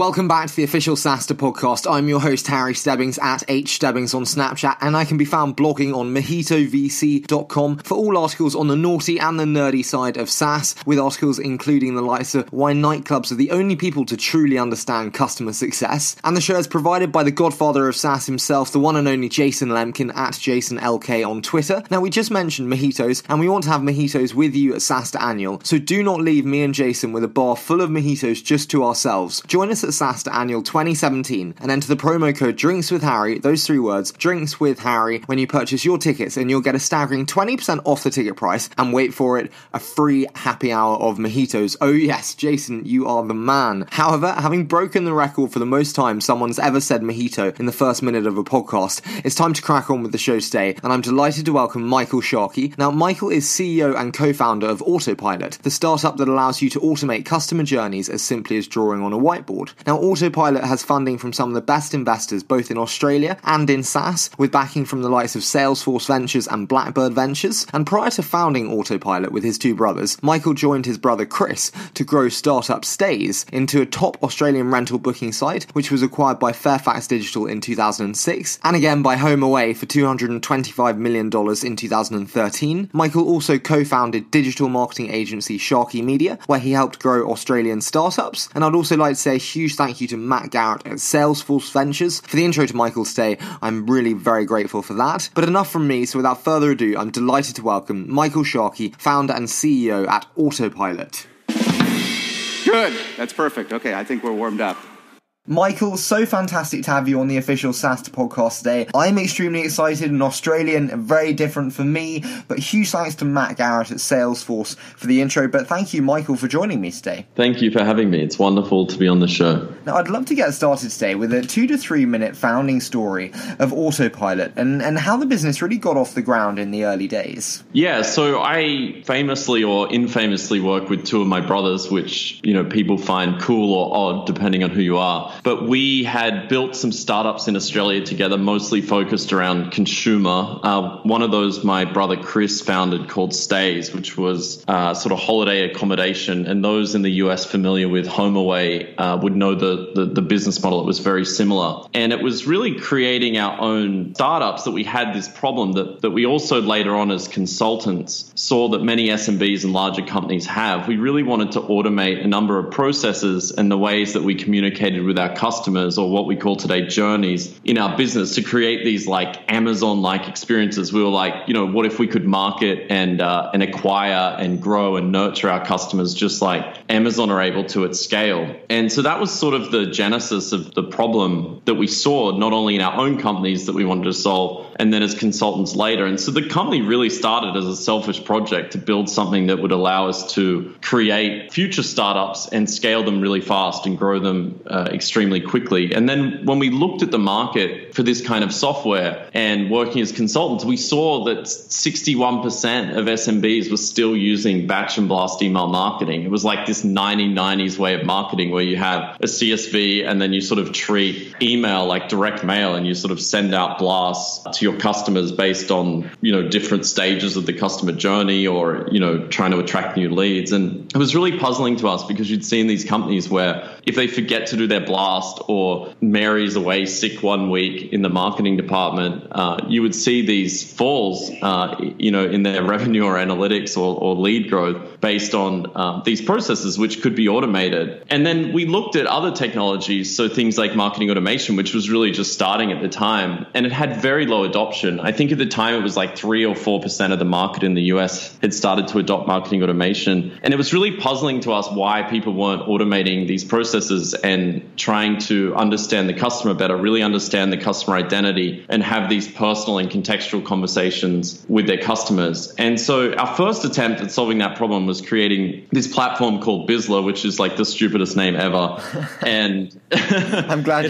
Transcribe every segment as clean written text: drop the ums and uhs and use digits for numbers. Welcome back to the official SaaStr podcast. I'm your host, Harry Stebbings, at hstebbings on Snapchat, and I can be found blogging on mojitovc.com for all articles on the naughty and the nerdy side of SaaS, with articles including the likes of why nightclubs are the only people to truly understand customer success. And the show is provided by the godfather of SaaS himself, the one and only Jason Lemkin, at JasonLK on Twitter. Now, we just mentioned mojitos, and we want to have mojitos with you at SaaStr Annual, so do not leave me and Jason with a bar full of mojitos just to ourselves. Join us at SaaStr Annual 2017 and enter the promo code DrinksWithHarry, those three words, DrinksWithHarry, when you purchase your tickets, and you'll get a staggering 20% off the ticket price, and wait for it, a free happy hour of mojitos. Oh yes, Jason, you are the man. However, having broken the record for the most time someone's ever said mojito in the first minute of a podcast, it's time to crack on with the show today, and I'm delighted to welcome Michael Sharkey. Now, Michael is CEO and co-founder of Autopilot, the startup that allows you to automate customer journeys as simply as drawing on a whiteboard. Now, Autopilot has funding from some of the best investors, both in Australia and in SaaS, with backing from the likes of Salesforce Ventures and Blackbird Ventures. And prior to founding Autopilot with his two brothers, Michael joined his brother Chris to grow startup Stayz into a top Australian rental booking site, which was acquired by Fairfax Digital in 2006, and again by HomeAway for $225 million in 2013. Michael also co-founded digital marketing agency Sharkey Media, where he helped grow Australian startups. And I'd also like to say a huge thank you to Matt Garratt at Salesforce Ventures for the intro to Michael's day. I'm really very grateful for that. But enough from me, so without further ado, I'm delighted to welcome Michael Sharkey, founder and CEO at Autopilot. Good. That's perfect. Okay, I think we're warmed up. Michael, so fantastic to have you on the official SaaStr podcast today. I'm extremely excited and Australian, very different for me, but huge thanks to Matt Garratt at Salesforce for the intro. But thank you, Michael, for joining me today. Thank you for having me. It's wonderful to be on the show. Now, I'd love to get started today with a 2 to 3 minute founding story of Autopilot and how the business really got off the ground in the early days. Yeah, so I famously or infamously work with two of my brothers, which, you know, people find cool or odd depending on who you are. But we had built some startups in Australia together, mostly focused around consumer. One of those my brother Chris founded called Stayz, which was sort of holiday accommodation. And those in the US familiar with HomeAway would know the business model. It was very similar. And it was really creating our own startups that we had this problem that we also later on as consultants saw that many SMBs and larger companies have. We really wanted to automate a number of processes and the ways that we communicated with our customers, or what we call today journeys, in our business to create these like Amazon-like experiences. We were like, you know, what if we could market and acquire and grow and nurture our customers just like Amazon are able to at scale? And so that was sort of the genesis of the problem that we saw, not only in our own companies that we wanted to solve, and then as consultants later. And so the company really started as a selfish project to build something that would allow us to create future startups and scale them really fast and grow them extremely quickly. And then when we looked at the market for this kind of software and working as consultants, we saw that 61% of SMBs were still using batch and blast email marketing. It was like this 1990s way of marketing where you have a CSV and then you sort of treat email like direct mail and you sort of send out blasts to your customers based on, you know, different stages of the customer journey or, you know, trying to attract new leads. And it was really puzzling to us because you'd seen these companies where if they forget to do their blast or Mary's away sick 1 week in the marketing department, you would see these falls, you know, in their revenue or analytics or lead growth based on these processes, which could be automated. And then we looked at other technologies. So things like marketing automation, which was really just starting at the time, and it had very low adoption. I think at the time it was like 3 or 4% of the market in the US had started to adopt marketing automation. And it was really puzzling to us why people weren't automating these processes and trying to understand the customer better, really understand the customer identity and have these personal and contextual conversations with their customers. And so our first attempt at solving that problem was creating this platform called Bizla, which is like the stupidest name ever. And I'm glad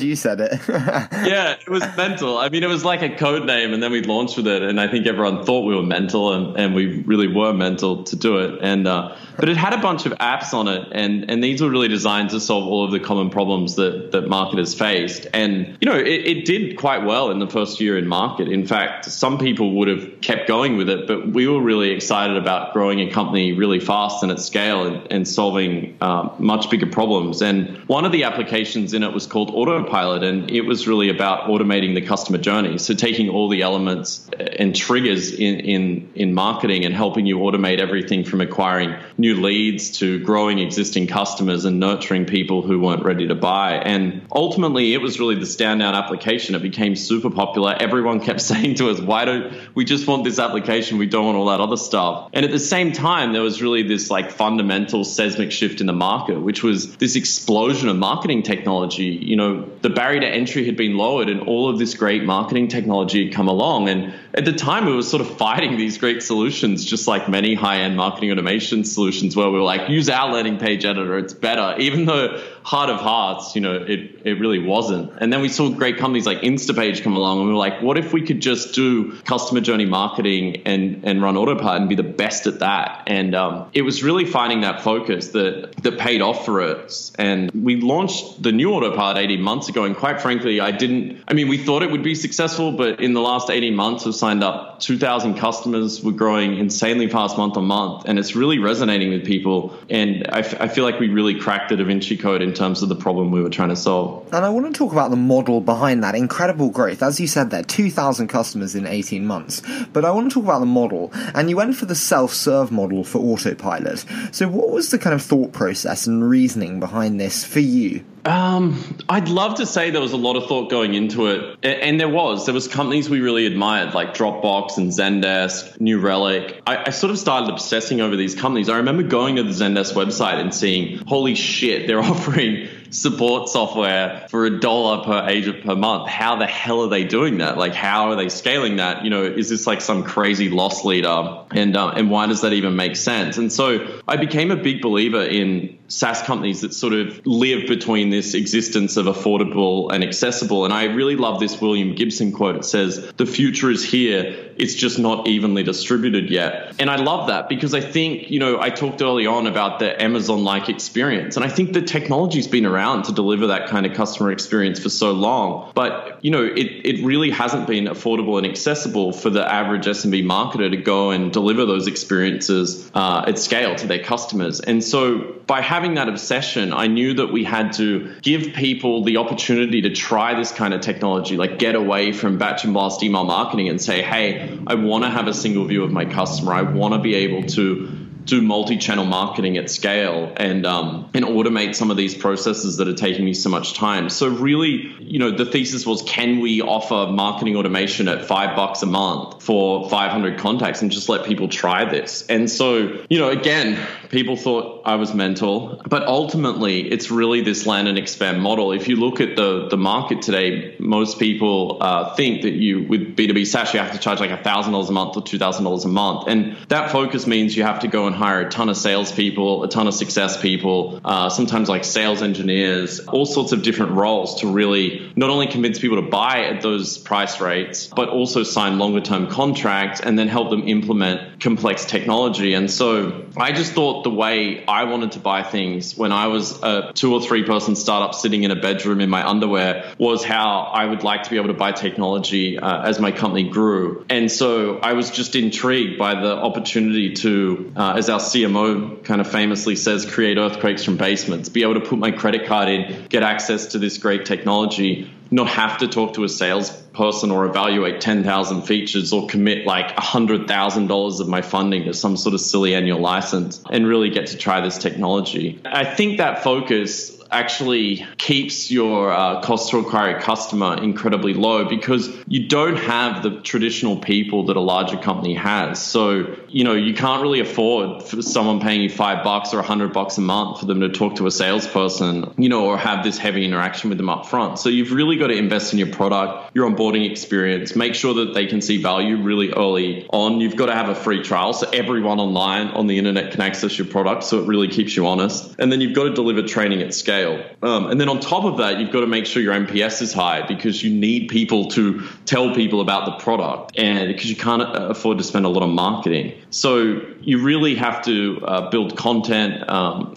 you said it. Yeah, it was mental. I mean, it was like a code name, and then we launched with it. And I think everyone thought we were mental, and we really were mental to do it. And but it had a bunch of apps on it, and these were really designed to solve all of the common problems that marketers faced. And you know, it did quite well in the first year in market. In fact, some people would have kept going with it, but we were really excited about growing a company really fast and at scale and solving much bigger problems. And one of the applications in it was called Autopilot, and it was really about automating the customer journey. So taking all the elements and triggers in marketing and helping you automate everything from acquiring new leads to growing existing customers and nurturing people who weren't ready to buy. And ultimately, it was really the standout application. It became super popular. Everyone kept saying to us, why don't we just want this application? We don't want all that other stuff. And at the same time, there was really this like fundamental seismic shift in the market, which was this explosion of marketing technology. You know, the barrier to entry had been lowered and all of this great marketing technology had come along. And at the time, we were sort of fighting these great solutions, just like many high-end marketing automation solutions where we were like, use our landing page editor, it's better. Even though heart of hearts, you know, it really wasn't. And then we saw great companies like Instapage come along and we were like, what if we could just do customer journey marketing and run Autopilot and be the best at that? And it was really finding that focus that paid off for us. And we launched the new Autopilot 18 months ago. And quite frankly, we thought it would be successful, but in the last 18 months we've signed up 2,000 customers. We're growing insanely fast month on month. And it's really resonating with people. And I feel like we really cracked the Da Vinci Code in terms of the problem we were trying to solve. And I want to talk about the model behind that incredible growth. As you said there, 2,000 customers in 18 months. But I want to talk about the model. And you went for the self-serve model for Autopilot. So what was the kind of thought process and reasoning behind this for you? I'd love to say there was a lot of thought going into it. And there was companies we really admired, like Dropbox and Zendesk, New Relic. I sort of started obsessing over these companies. I remember going to the Zendesk website and seeing, holy shit, they're offering support software for $1 per agent per month. How the hell are they doing that? Like, how are they scaling that? You know, is this like some crazy loss leader? And why does that even make sense? And so I became a big believer in SaaS companies that sort of live between this existence of affordable and accessible. And I really love this William Gibson quote. It says, the future is here. It's just not evenly distributed yet. And I love that because I think, you know, I talked early on about the Amazon-like experience. And I think the technology's been around to deliver that kind of customer experience for so long. But, you know, it really hasn't been affordable and accessible for the average SMB marketer to go and deliver those experiences at scale to their customers. And so by having that obsession, I knew that we had to give people the opportunity to try this kind of technology, like get away from batch and blast email marketing and say, hey, I want to have a single view of my customer. I want to be able to do multi-channel marketing at scale and automate some of these processes that are taking me so much time. So really, you know, the thesis was, can we offer marketing automation at $5 a month for 500 contacts and just let people try this? And so, you know, again, people thought I was mental, but ultimately it's really this land and expand model. If you look at the market today, most people think that with B2B SaaS, you have to charge like $1,000 a month or $2,000 a month. And that focus means you have to go and hire a ton of salespeople, a ton of success people, sometimes like sales engineers, all sorts of different roles to really not only convince people to buy at those price rates, but also sign longer term contracts and then help them implement complex technology. And so I just thought the way I wanted to buy things when I was a 2 or 3 person startup sitting in a bedroom in my underwear was how I would like to be able to buy technology as my company grew. And so I was just intrigued by the opportunity to, as our CMO kind of famously says, create earthquakes from basements, be able to put my credit card in, get access to this great technology, not have to talk to a salesperson or evaluate 10,000 features or commit like $100,000 of my funding to some sort of silly annual license and really get to try this technology. I think that focus actually keeps your cost to acquire a customer incredibly low because you don't have the traditional people that a larger company has. So, you know, you can't really afford for someone paying you $5 or $100 a month for them to talk to a salesperson, you know, or have this heavy interaction with them up front. So you've really got to invest in your product, your onboarding experience, make sure that they can see value really early on. You've got to have a free trial so everyone online on the internet can access your product so it really keeps you honest. And then you've got to deliver training at scale. scale. And then on top of that, you've got to make sure your NPS is high because you need people to tell people about the product, and because you can't afford to spend a lot on marketing. So you really have to build content,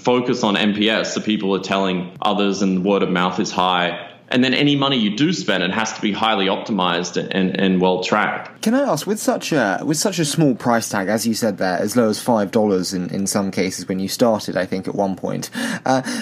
focus on NPS so people are telling others and word of mouth is high. And then any money you do spend, it has to be highly optimized and well tracked. Can I ask, with such a small price tag, as you said there, as low as $5 in some cases when you started, I think at one point,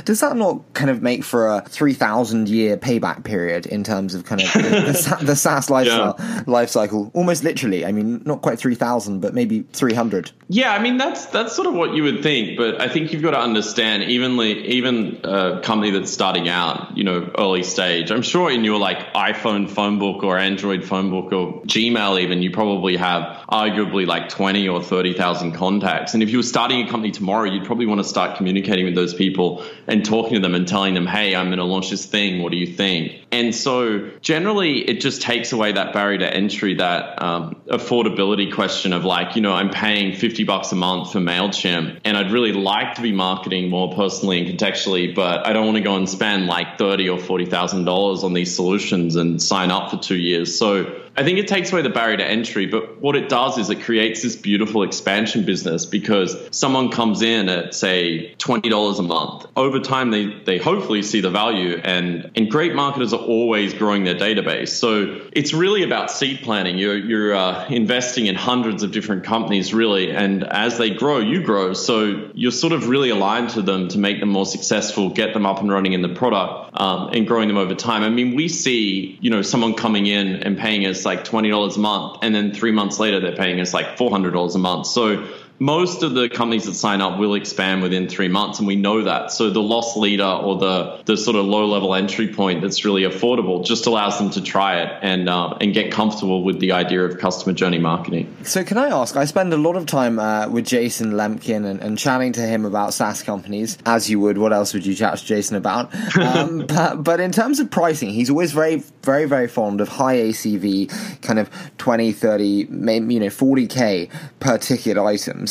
does that not kind of make for a 3,000-year payback period in terms of kind of the SaaS life cycle? Almost literally. I mean, not quite 3,000, but maybe 300. Yeah, I mean that's sort of what you would think, but I think you've got to understand, even a company that's starting out, you know, early stage. I'm sure in your like iPhone phone book or Android phone book or Gmail even, you probably have arguably like 20 or 30,000 contacts. And if you were starting a company tomorrow, you'd probably want to start communicating with those people and talking to them and telling them, hey, I'm going to launch this thing. What do you think? And so generally, it just takes away that barrier to entry, that affordability question of like, you know, I'm paying $50 a month for MailChimp and I'd really like to be marketing more personally and contextually, but I don't want to go and spend like $30,000 or $40,000 on these solutions and sign up for 2 years. So I think it takes away the barrier to entry, but what it does is it creates this beautiful expansion business because someone comes in at, say, $20 a month. Over time, they hopefully see the value, and great marketers are always growing their database. So it's really about seed planning. You're investing in hundreds of different companies, really, and as they grow, you grow. So you're sort of really aligned to them to make them more successful, get them up and running in the product, and growing them over time. I mean, we see, you know, someone coming in and paying us like $20 a month, and then 3 months later they're paying us like $400 a month. So most of the companies that sign up will expand within 3 months, and we know that. So the loss leader or the sort of low-level entry point that's really affordable just allows them to try it and get comfortable with the idea of customer journey marketing. So can I ask, I spend a lot of time with Jason Lemkin and chatting to him about SaaS companies, as you would. What else would you chat to Jason about? But in terms of pricing, he's always very, very, very fond of high ACV, kind of 20, 30, maybe, you know, 40K per ticket item.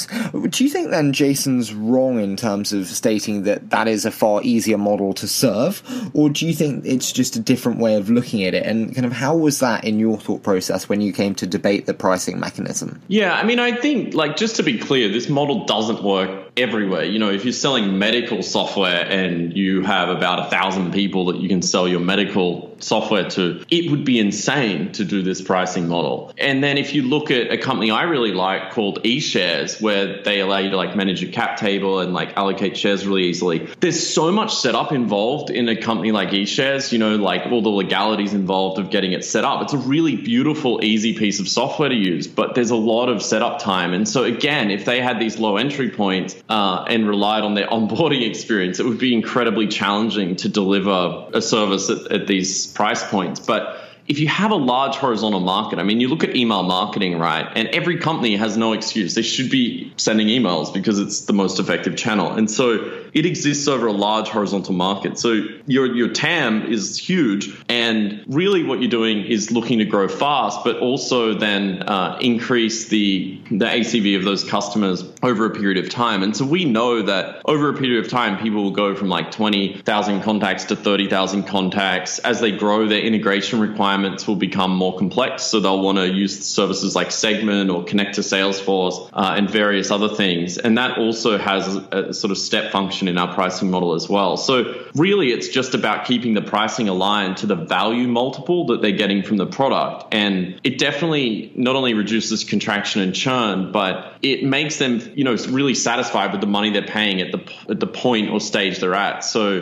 Do you think then Jason's wrong in terms of stating that is a far easier model to serve, or do you think it's just a different way of looking at it? And kind of how was that in your thought process when you came to debate the pricing mechanism? Yeah, I mean, I think, like, just to be clear, this model doesn't work everywhere. You know, if you're selling medical software and you have about 1,000 people that you can sell your medical software to, it would be insane to do this pricing model. And then if you look at a company I really like called eShares, where they allow you to like manage your cap table and like allocate shares really easily. There's so much setup involved in a company like eShares, you know, like all the legalities involved of getting it set up. It's a really beautiful, easy piece of software to use, but there's a lot of setup time. And so again, if they had these low entry points and relied on their onboarding experience, it would be incredibly challenging to deliver a service at these price points. But if you have a large horizontal market, I mean, you look at email marketing, right? And every company has no excuse. They should be sending emails because it's the most effective channel. And so it exists over a large horizontal market. So your TAM is huge. And really what you're doing is looking to grow fast, but also then increase the ACV of those customers over a period of time. And so we know that over a period of time, people will go from like 20,000 contacts to 30,000 contacts. As they grow, their integration requirements will become more complex. So they'll want to use services like Segment or connect to Salesforce and various other things. And that also has a sort of step function in our pricing model as well. So really, it's just about keeping the pricing aligned to the value multiple that they're getting from the product. And it definitely not only reduces contraction and churn, but it makes them, you know, really satisfied with the money they're paying at the point or stage they're at. So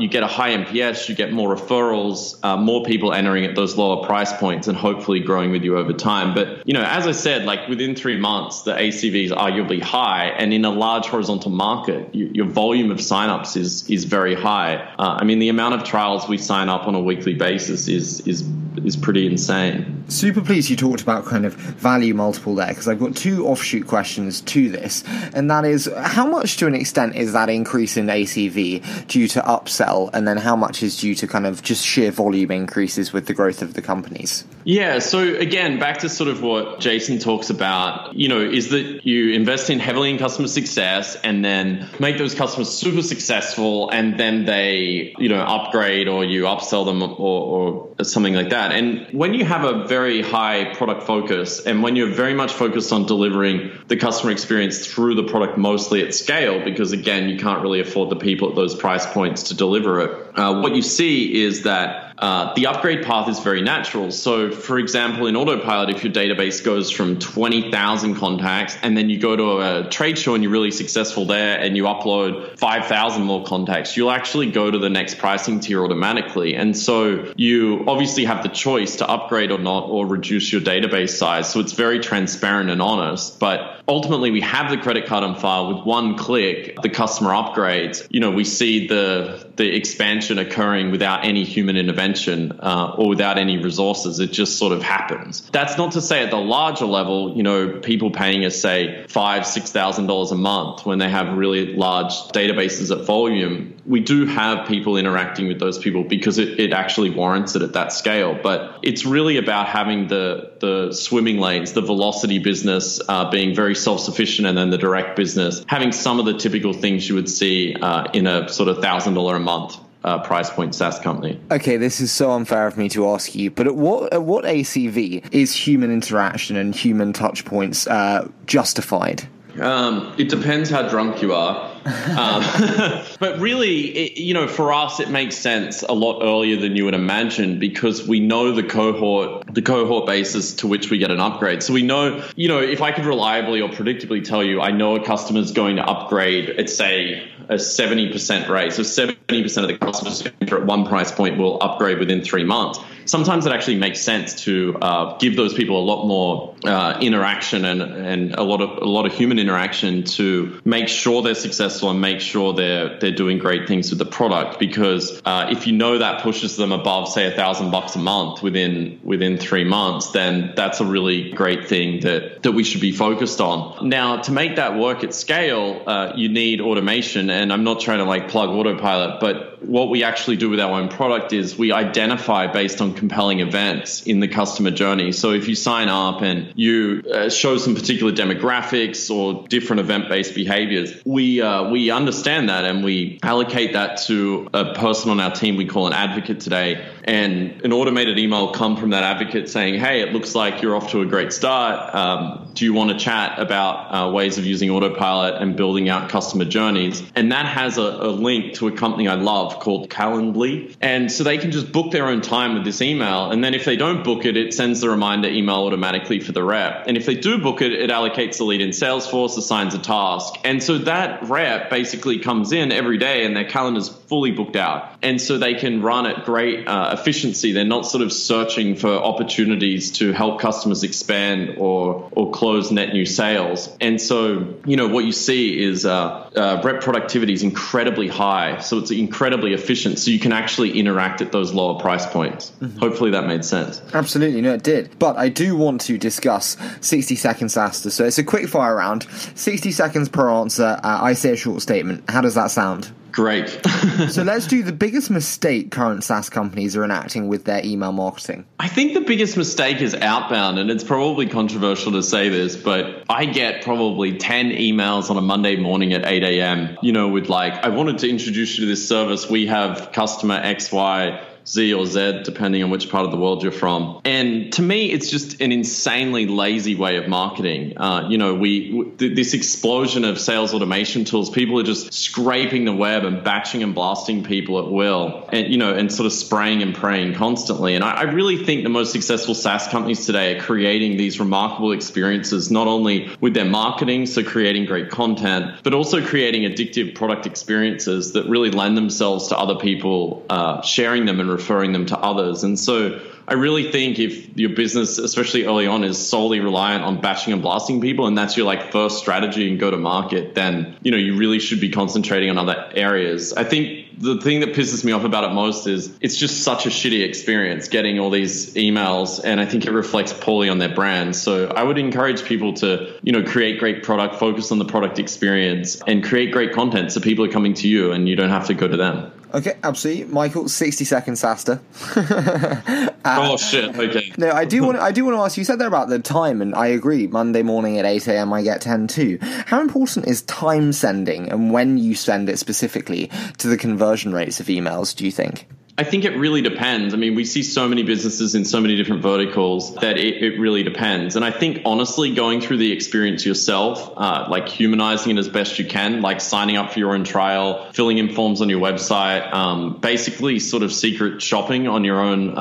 you get a high NPS, you get more referrals, more people entering at those lower price points and hopefully growing with you over time. But, you know, as I said, like within 3 months, the ACV is arguably high. And in a large horizontal market, your volume of signups is very high. I mean, the amount of trials we sign up on a weekly basis is pretty insane. super pleased you talked about kind of value multiple there, because I've got two offshoot questions to this, and that is, how much to an extent is that increase in ACV due to upsell, and then how much is due to kind of just sheer volume increases with the growth of the companies? Yeah, so again, back to sort of what Jason talks about, you know, is that you invest in heavily in customer success and then make those customers super successful, and then they, you know, upgrade or you upsell them or something like that. And when you have a very high product focus, and when you're very much focused on delivering the customer experience through the product mostly at scale, because again, you can't really afford the people at those price points to deliver it, what you see is that the upgrade path is very natural. So, for example, in Autopilot, if your database goes from 20,000 contacts and then you go to a trade show and you're really successful there and you upload 5,000 more contacts, you'll actually go to the next pricing tier automatically. And so you obviously have the choice to upgrade or not, or reduce your database size. So it's very transparent and honest. But ultimately, we have the credit card on file. With one click, the customer upgrades. You know, we see the expansion occurring without any human intervention. Or without any resources, it just sort of happens. That's not to say at the larger level, you know, people paying us say $5,000-$6,000 a month when they have really large databases at volume, we do have people interacting with those people because it actually warrants it at that scale. But it's really about having the swimming lanes, the velocity business being very self-sufficient, and then the direct business having some of the typical things you would see in a sort of $1,000 a month price point SaaS company. Okay, this is so unfair of me to ask you, but at what ACV is human interaction and human touch points justified? It depends how drunk you are. But really, for us, it makes sense a lot earlier than you would imagine, because we know the cohort basis to which we get an upgrade. So we know, if I could reliably or predictably tell you, I know a customer's going to upgrade at, say, a 70% rate. So 70% of the customers at one price point will upgrade within 3 months. Sometimes it actually makes sense to give those people a lot more interaction and a lot of human interaction to make sure they're successful and make sure they're doing great things with the product. Because if you know that pushes them above, say, $1,000 a month within 3 months, then that's a really great thing that we should be focused on. Now, to make that work at scale, you need automation, and I'm not trying to plug Autopilot, but what we actually do with our own product is we identify based on compelling events in the customer journey. So if you sign up and you show some particular demographics or different event-based behaviors, we understand that and we allocate that to a person on our team we call an advocate today. And an automated email come from that advocate saying, hey, it looks like you're off to a great start. Do you want to chat about ways of using Autopilot and building out customer journeys? And that has a link to a company I love called Calendly. And so they can just book their own time with this email. And then if they don't book it, it sends the reminder email automatically for the rep. And if they do book it, it allocates the lead in Salesforce, assigns a task. And so that rep basically comes in every day and their calendar's fully booked out. And so they can run at great efficiency. They're not sort of searching for opportunities to help customers expand or close net new sales. And so, what you see is rep productivity is incredibly high. So it's incredibly efficient. So you can actually interact at those lower price points. Mm-hmm. Hopefully that made sense. Absolutely. No, it did. But I do want to discuss 60 seconds SaaStr. So it's a quick fire round, 60 seconds per answer. I say a short statement. How does that sound? Great. So let's do the biggest mistake current SaaS companies are enacting with their email marketing. I think the biggest mistake is outbound, and it's probably controversial to say this, but I get probably 10 emails on a Monday morning at 8 a.m., with I wanted to introduce you to this service. We have customer X, Y, Z or Z, depending on which part of the world you're from. And to me, it's just an insanely lazy way of marketing. This explosion of sales automation tools, people are just scraping the web and batching and blasting people at will, and, and sort of spraying and praying constantly. And I really think the most successful SaaS companies today are creating these remarkable experiences, not only with their marketing, so creating great content, but also creating addictive product experiences that really lend themselves to other people sharing them and referring them to others. And so I really think if your business, especially early on, is solely reliant on bashing and blasting people, and that's your like first strategy and go to market, then, you know, you really should be concentrating on other areas. I think the thing that pisses me off about it most is it's just such a shitty experience getting all these emails, and I think it reflects poorly on their brand. So I would encourage people to, you know, create great product, focus on the product experience, and create great content so people are coming to you and you don't have to go to them. Okay, absolutely. Michael, 60 seconds, SaaStr. Oh, shit, okay. No, I do want to ask, you said there about the time, and I agree, Monday morning at 8 a.m. I get 10 too. How important is time sending and when you send it specifically to the conversion rates of emails, do you think? I think it really depends. I mean, we see so many businesses in so many different verticals that it really depends. And I think, honestly, going through the experience yourself, like humanizing it as best you can, like signing up for your own trial, filling in forms on your website, basically sort of secret shopping on your own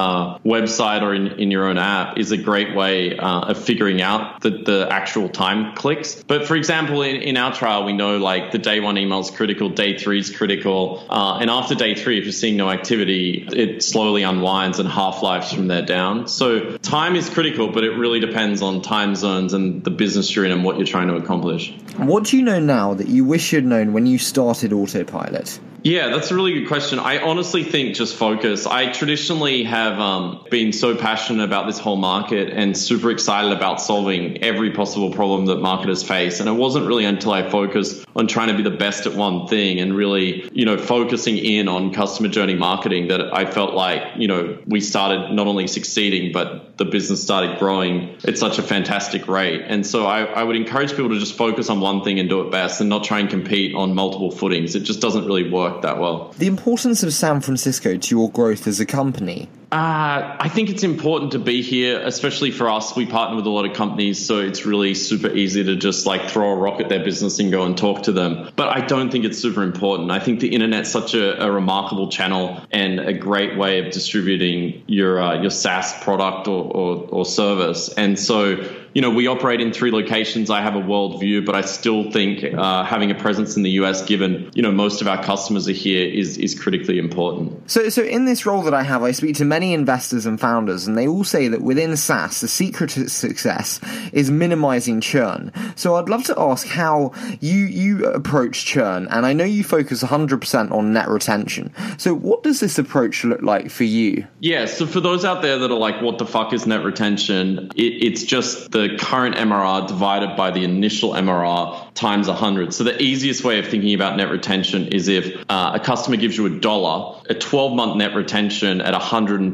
website or in your own app is a great way of figuring out the actual time clicks. But for example, in our trial, we know like the day one email is critical, day three is critical. And after day three, if you're seeing no activity, it slowly unwinds and half-lives from there down. So time is critical, but it really depends on time zones and the business you're in and what you're trying to accomplish. What do you know now that you wish you'd known when you started Autopilot? Yeah, that's a really good question. I honestly think just focus. I traditionally have been so passionate about this whole market and super excited about solving every possible problem that marketers face. And it wasn't really until I focused on trying to be the best at one thing and really, you know, focusing in on customer journey marketing that I felt like, you know, we started not only succeeding, but the business started growing at such a fantastic rate. And so I would encourage people to just focus on one thing and do it best and not try and compete on multiple footings. It just doesn't really work that well. The importance of San Francisco to your growth as a company? I think it's important to be here, especially for us. We partner with a lot of companies, so it's really super easy to just like throw a rock at their business and go and talk to them. But I don't think it's super important. I think the internet's such a remarkable channel and a great way of distributing your SaaS product or service. And so, you know, we operate in 3 locations. I have a world view, but I still think having a presence in the US, given, you know, most of our customers are here, is critically important. So in this role that I have, I speak to many investors and founders, and they all say that within SaaS, the secret to success is minimizing churn. So I'd love to ask how you approach churn, and I know you focus 100% on net retention. So what does this approach look like for you? Yeah, so for those out there that are like, what the fuck is net retention? It's just the current MRR divided by the initial MRR times 100. So the easiest way of thinking about net retention is if a customer gives you $1, a 12-month net retention at 120%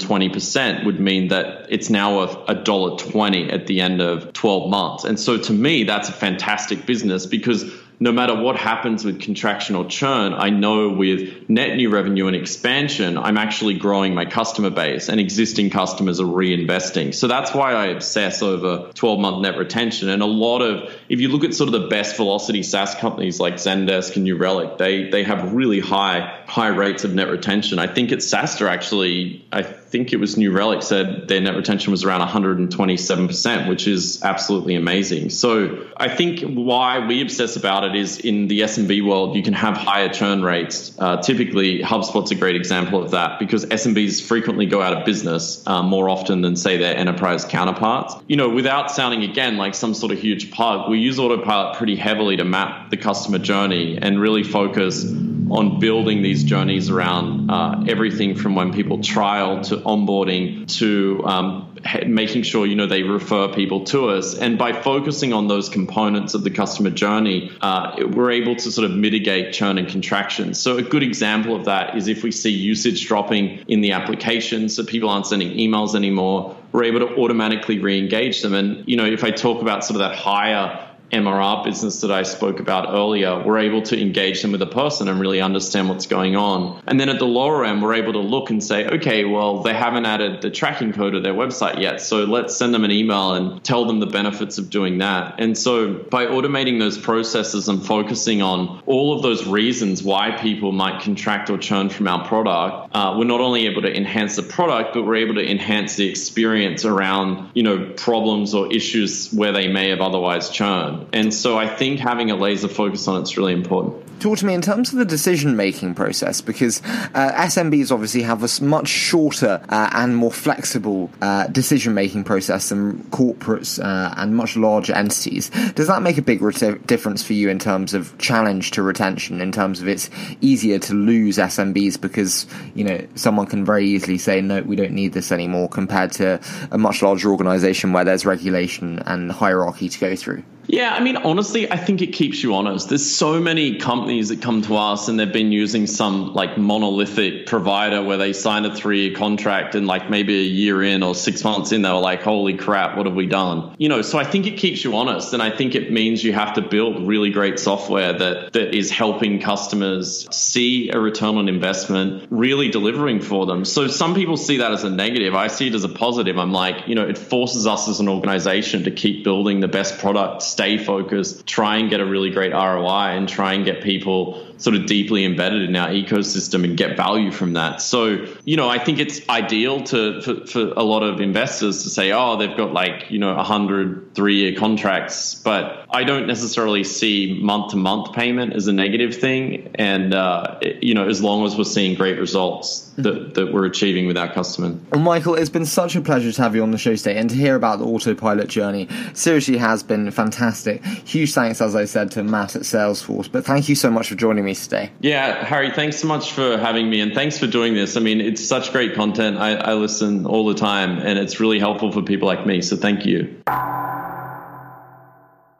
would mean that it's now worth $1.20 at the end of 12 months. And so to me, that's a fantastic business because no matter what happens with contraction or churn, I know with net new revenue and expansion, I'm actually growing my customer base and existing customers are reinvesting. So that's why I obsess over 12-month net retention. And a lot of, if you look at sort of the best velocity SaaS companies like Zendesk and New Relic, they have really high rates of net retention. I think at SaaStr actually, I think it was New Relic said their net retention was around 127%, which is absolutely amazing. So I think why we obsess about it is in the SMB world, you can have higher churn rates. Typically, HubSpot's a great example of that because SMBs frequently go out of business more often than, say, their enterprise counterparts. You know, without sounding, again, like some sort of huge plug, we use Autopilot pretty heavily to map the customer journey and really focus on building these journeys around everything from when people trial to onboarding to making sure, you know, they refer people to us. And by focusing on those components of the customer journey, we're able to sort of mitigate churn and contraction. So a good example of that is if we see usage dropping in the application, so people aren't sending emails anymore, we're able to automatically re-engage them. And, you know, if I talk about sort of that higher MRR business that I spoke about earlier, we're able to engage them with a person and really understand what's going on. And then at the lower end, we're able to look and say, okay, well, they haven't added the tracking code to their website yet. So let's send them an email and tell them the benefits of doing that. And so by automating those processes and focusing on all of those reasons why people might contract or churn from our product, we're not only able to enhance the product, but we're able to enhance the experience around, you know, problems or issues where they may have otherwise churned. And so I think having a laser focus on it's really important. Talk to me in terms of the decision-making process, because SMBs obviously have a much shorter and more flexible decision-making process than corporates and much larger entities. Does that make a big difference for you in terms of challenge to retention, in terms of it's easier to lose SMBs because, you know, someone can very easily say, no, we don't need this anymore, compared to a much larger organization where there's regulation and hierarchy to go through? Yeah, I mean, honestly, I think it keeps you honest. There's so many companies that come to us and they've been using some like monolithic provider where they signed a 3-year contract and like maybe a year in or 6 months in, they were like, holy crap, what have we done? You know, so I think it keeps you honest. And I think it means you have to build really great software that is helping customers see a return on investment, really delivering for them. So some people see that as a negative. I see it as a positive. I'm like, you know, it forces us as an organization to keep building the best products, stay focused, try and get a really great ROI, and try and get people sort of deeply embedded in our ecosystem and get value from that. So, you know, I think it's ideal for a lot of investors to say, oh, they've got like, you know, 100 3-year contracts, but I don't necessarily see month-to-month payment as a negative thing. And, you know, as long as we're seeing great results that we're achieving with our customer. And Michael, it's been such a pleasure to have you on the show today and to hear about the Autopilot journey. Seriously has been fantastic. Huge thanks, as I said, to Matt at Salesforce, but thank you so much for joining me today. Yeah, Harry, thanks so much for having me and thanks for doing this. I mean, it's such great content. I listen all the time and it's really helpful for people like me. So thank you.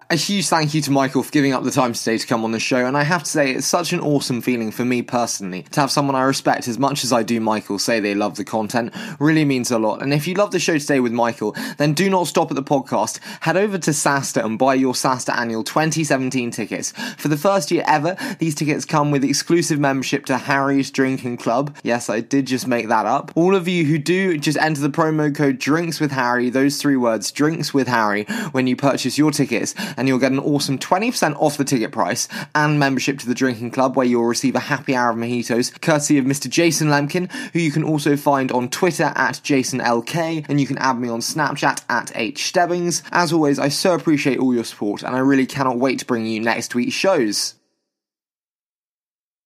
A huge thank you to Michael for giving up the time today to come on the show, and I have to say it's such an awesome feeling for me personally to have someone I respect as much as I do Michael say they love the content. Really means a lot. And if you love the show today with Michael, then do not stop at the podcast. Head over to SaaStr and buy your SaaStr annual 2017 tickets. For the first year ever, these tickets come with exclusive membership to Harry's Drinking Club. Yes, I did just make that up. All of you who do, just enter the promo code Drinks with Harry, those 3 words, Drinks with Harry, when you purchase your tickets, and you'll get an awesome 20% off the ticket price and membership to the Drinking Club, where you'll receive a happy hour of mojitos, courtesy of Mr. Jason Lemkin, who you can also find on Twitter at JasonLK, and you can add me on Snapchat at HStebbings. As always, I so appreciate all your support, and I really cannot wait to bring you next week's shows.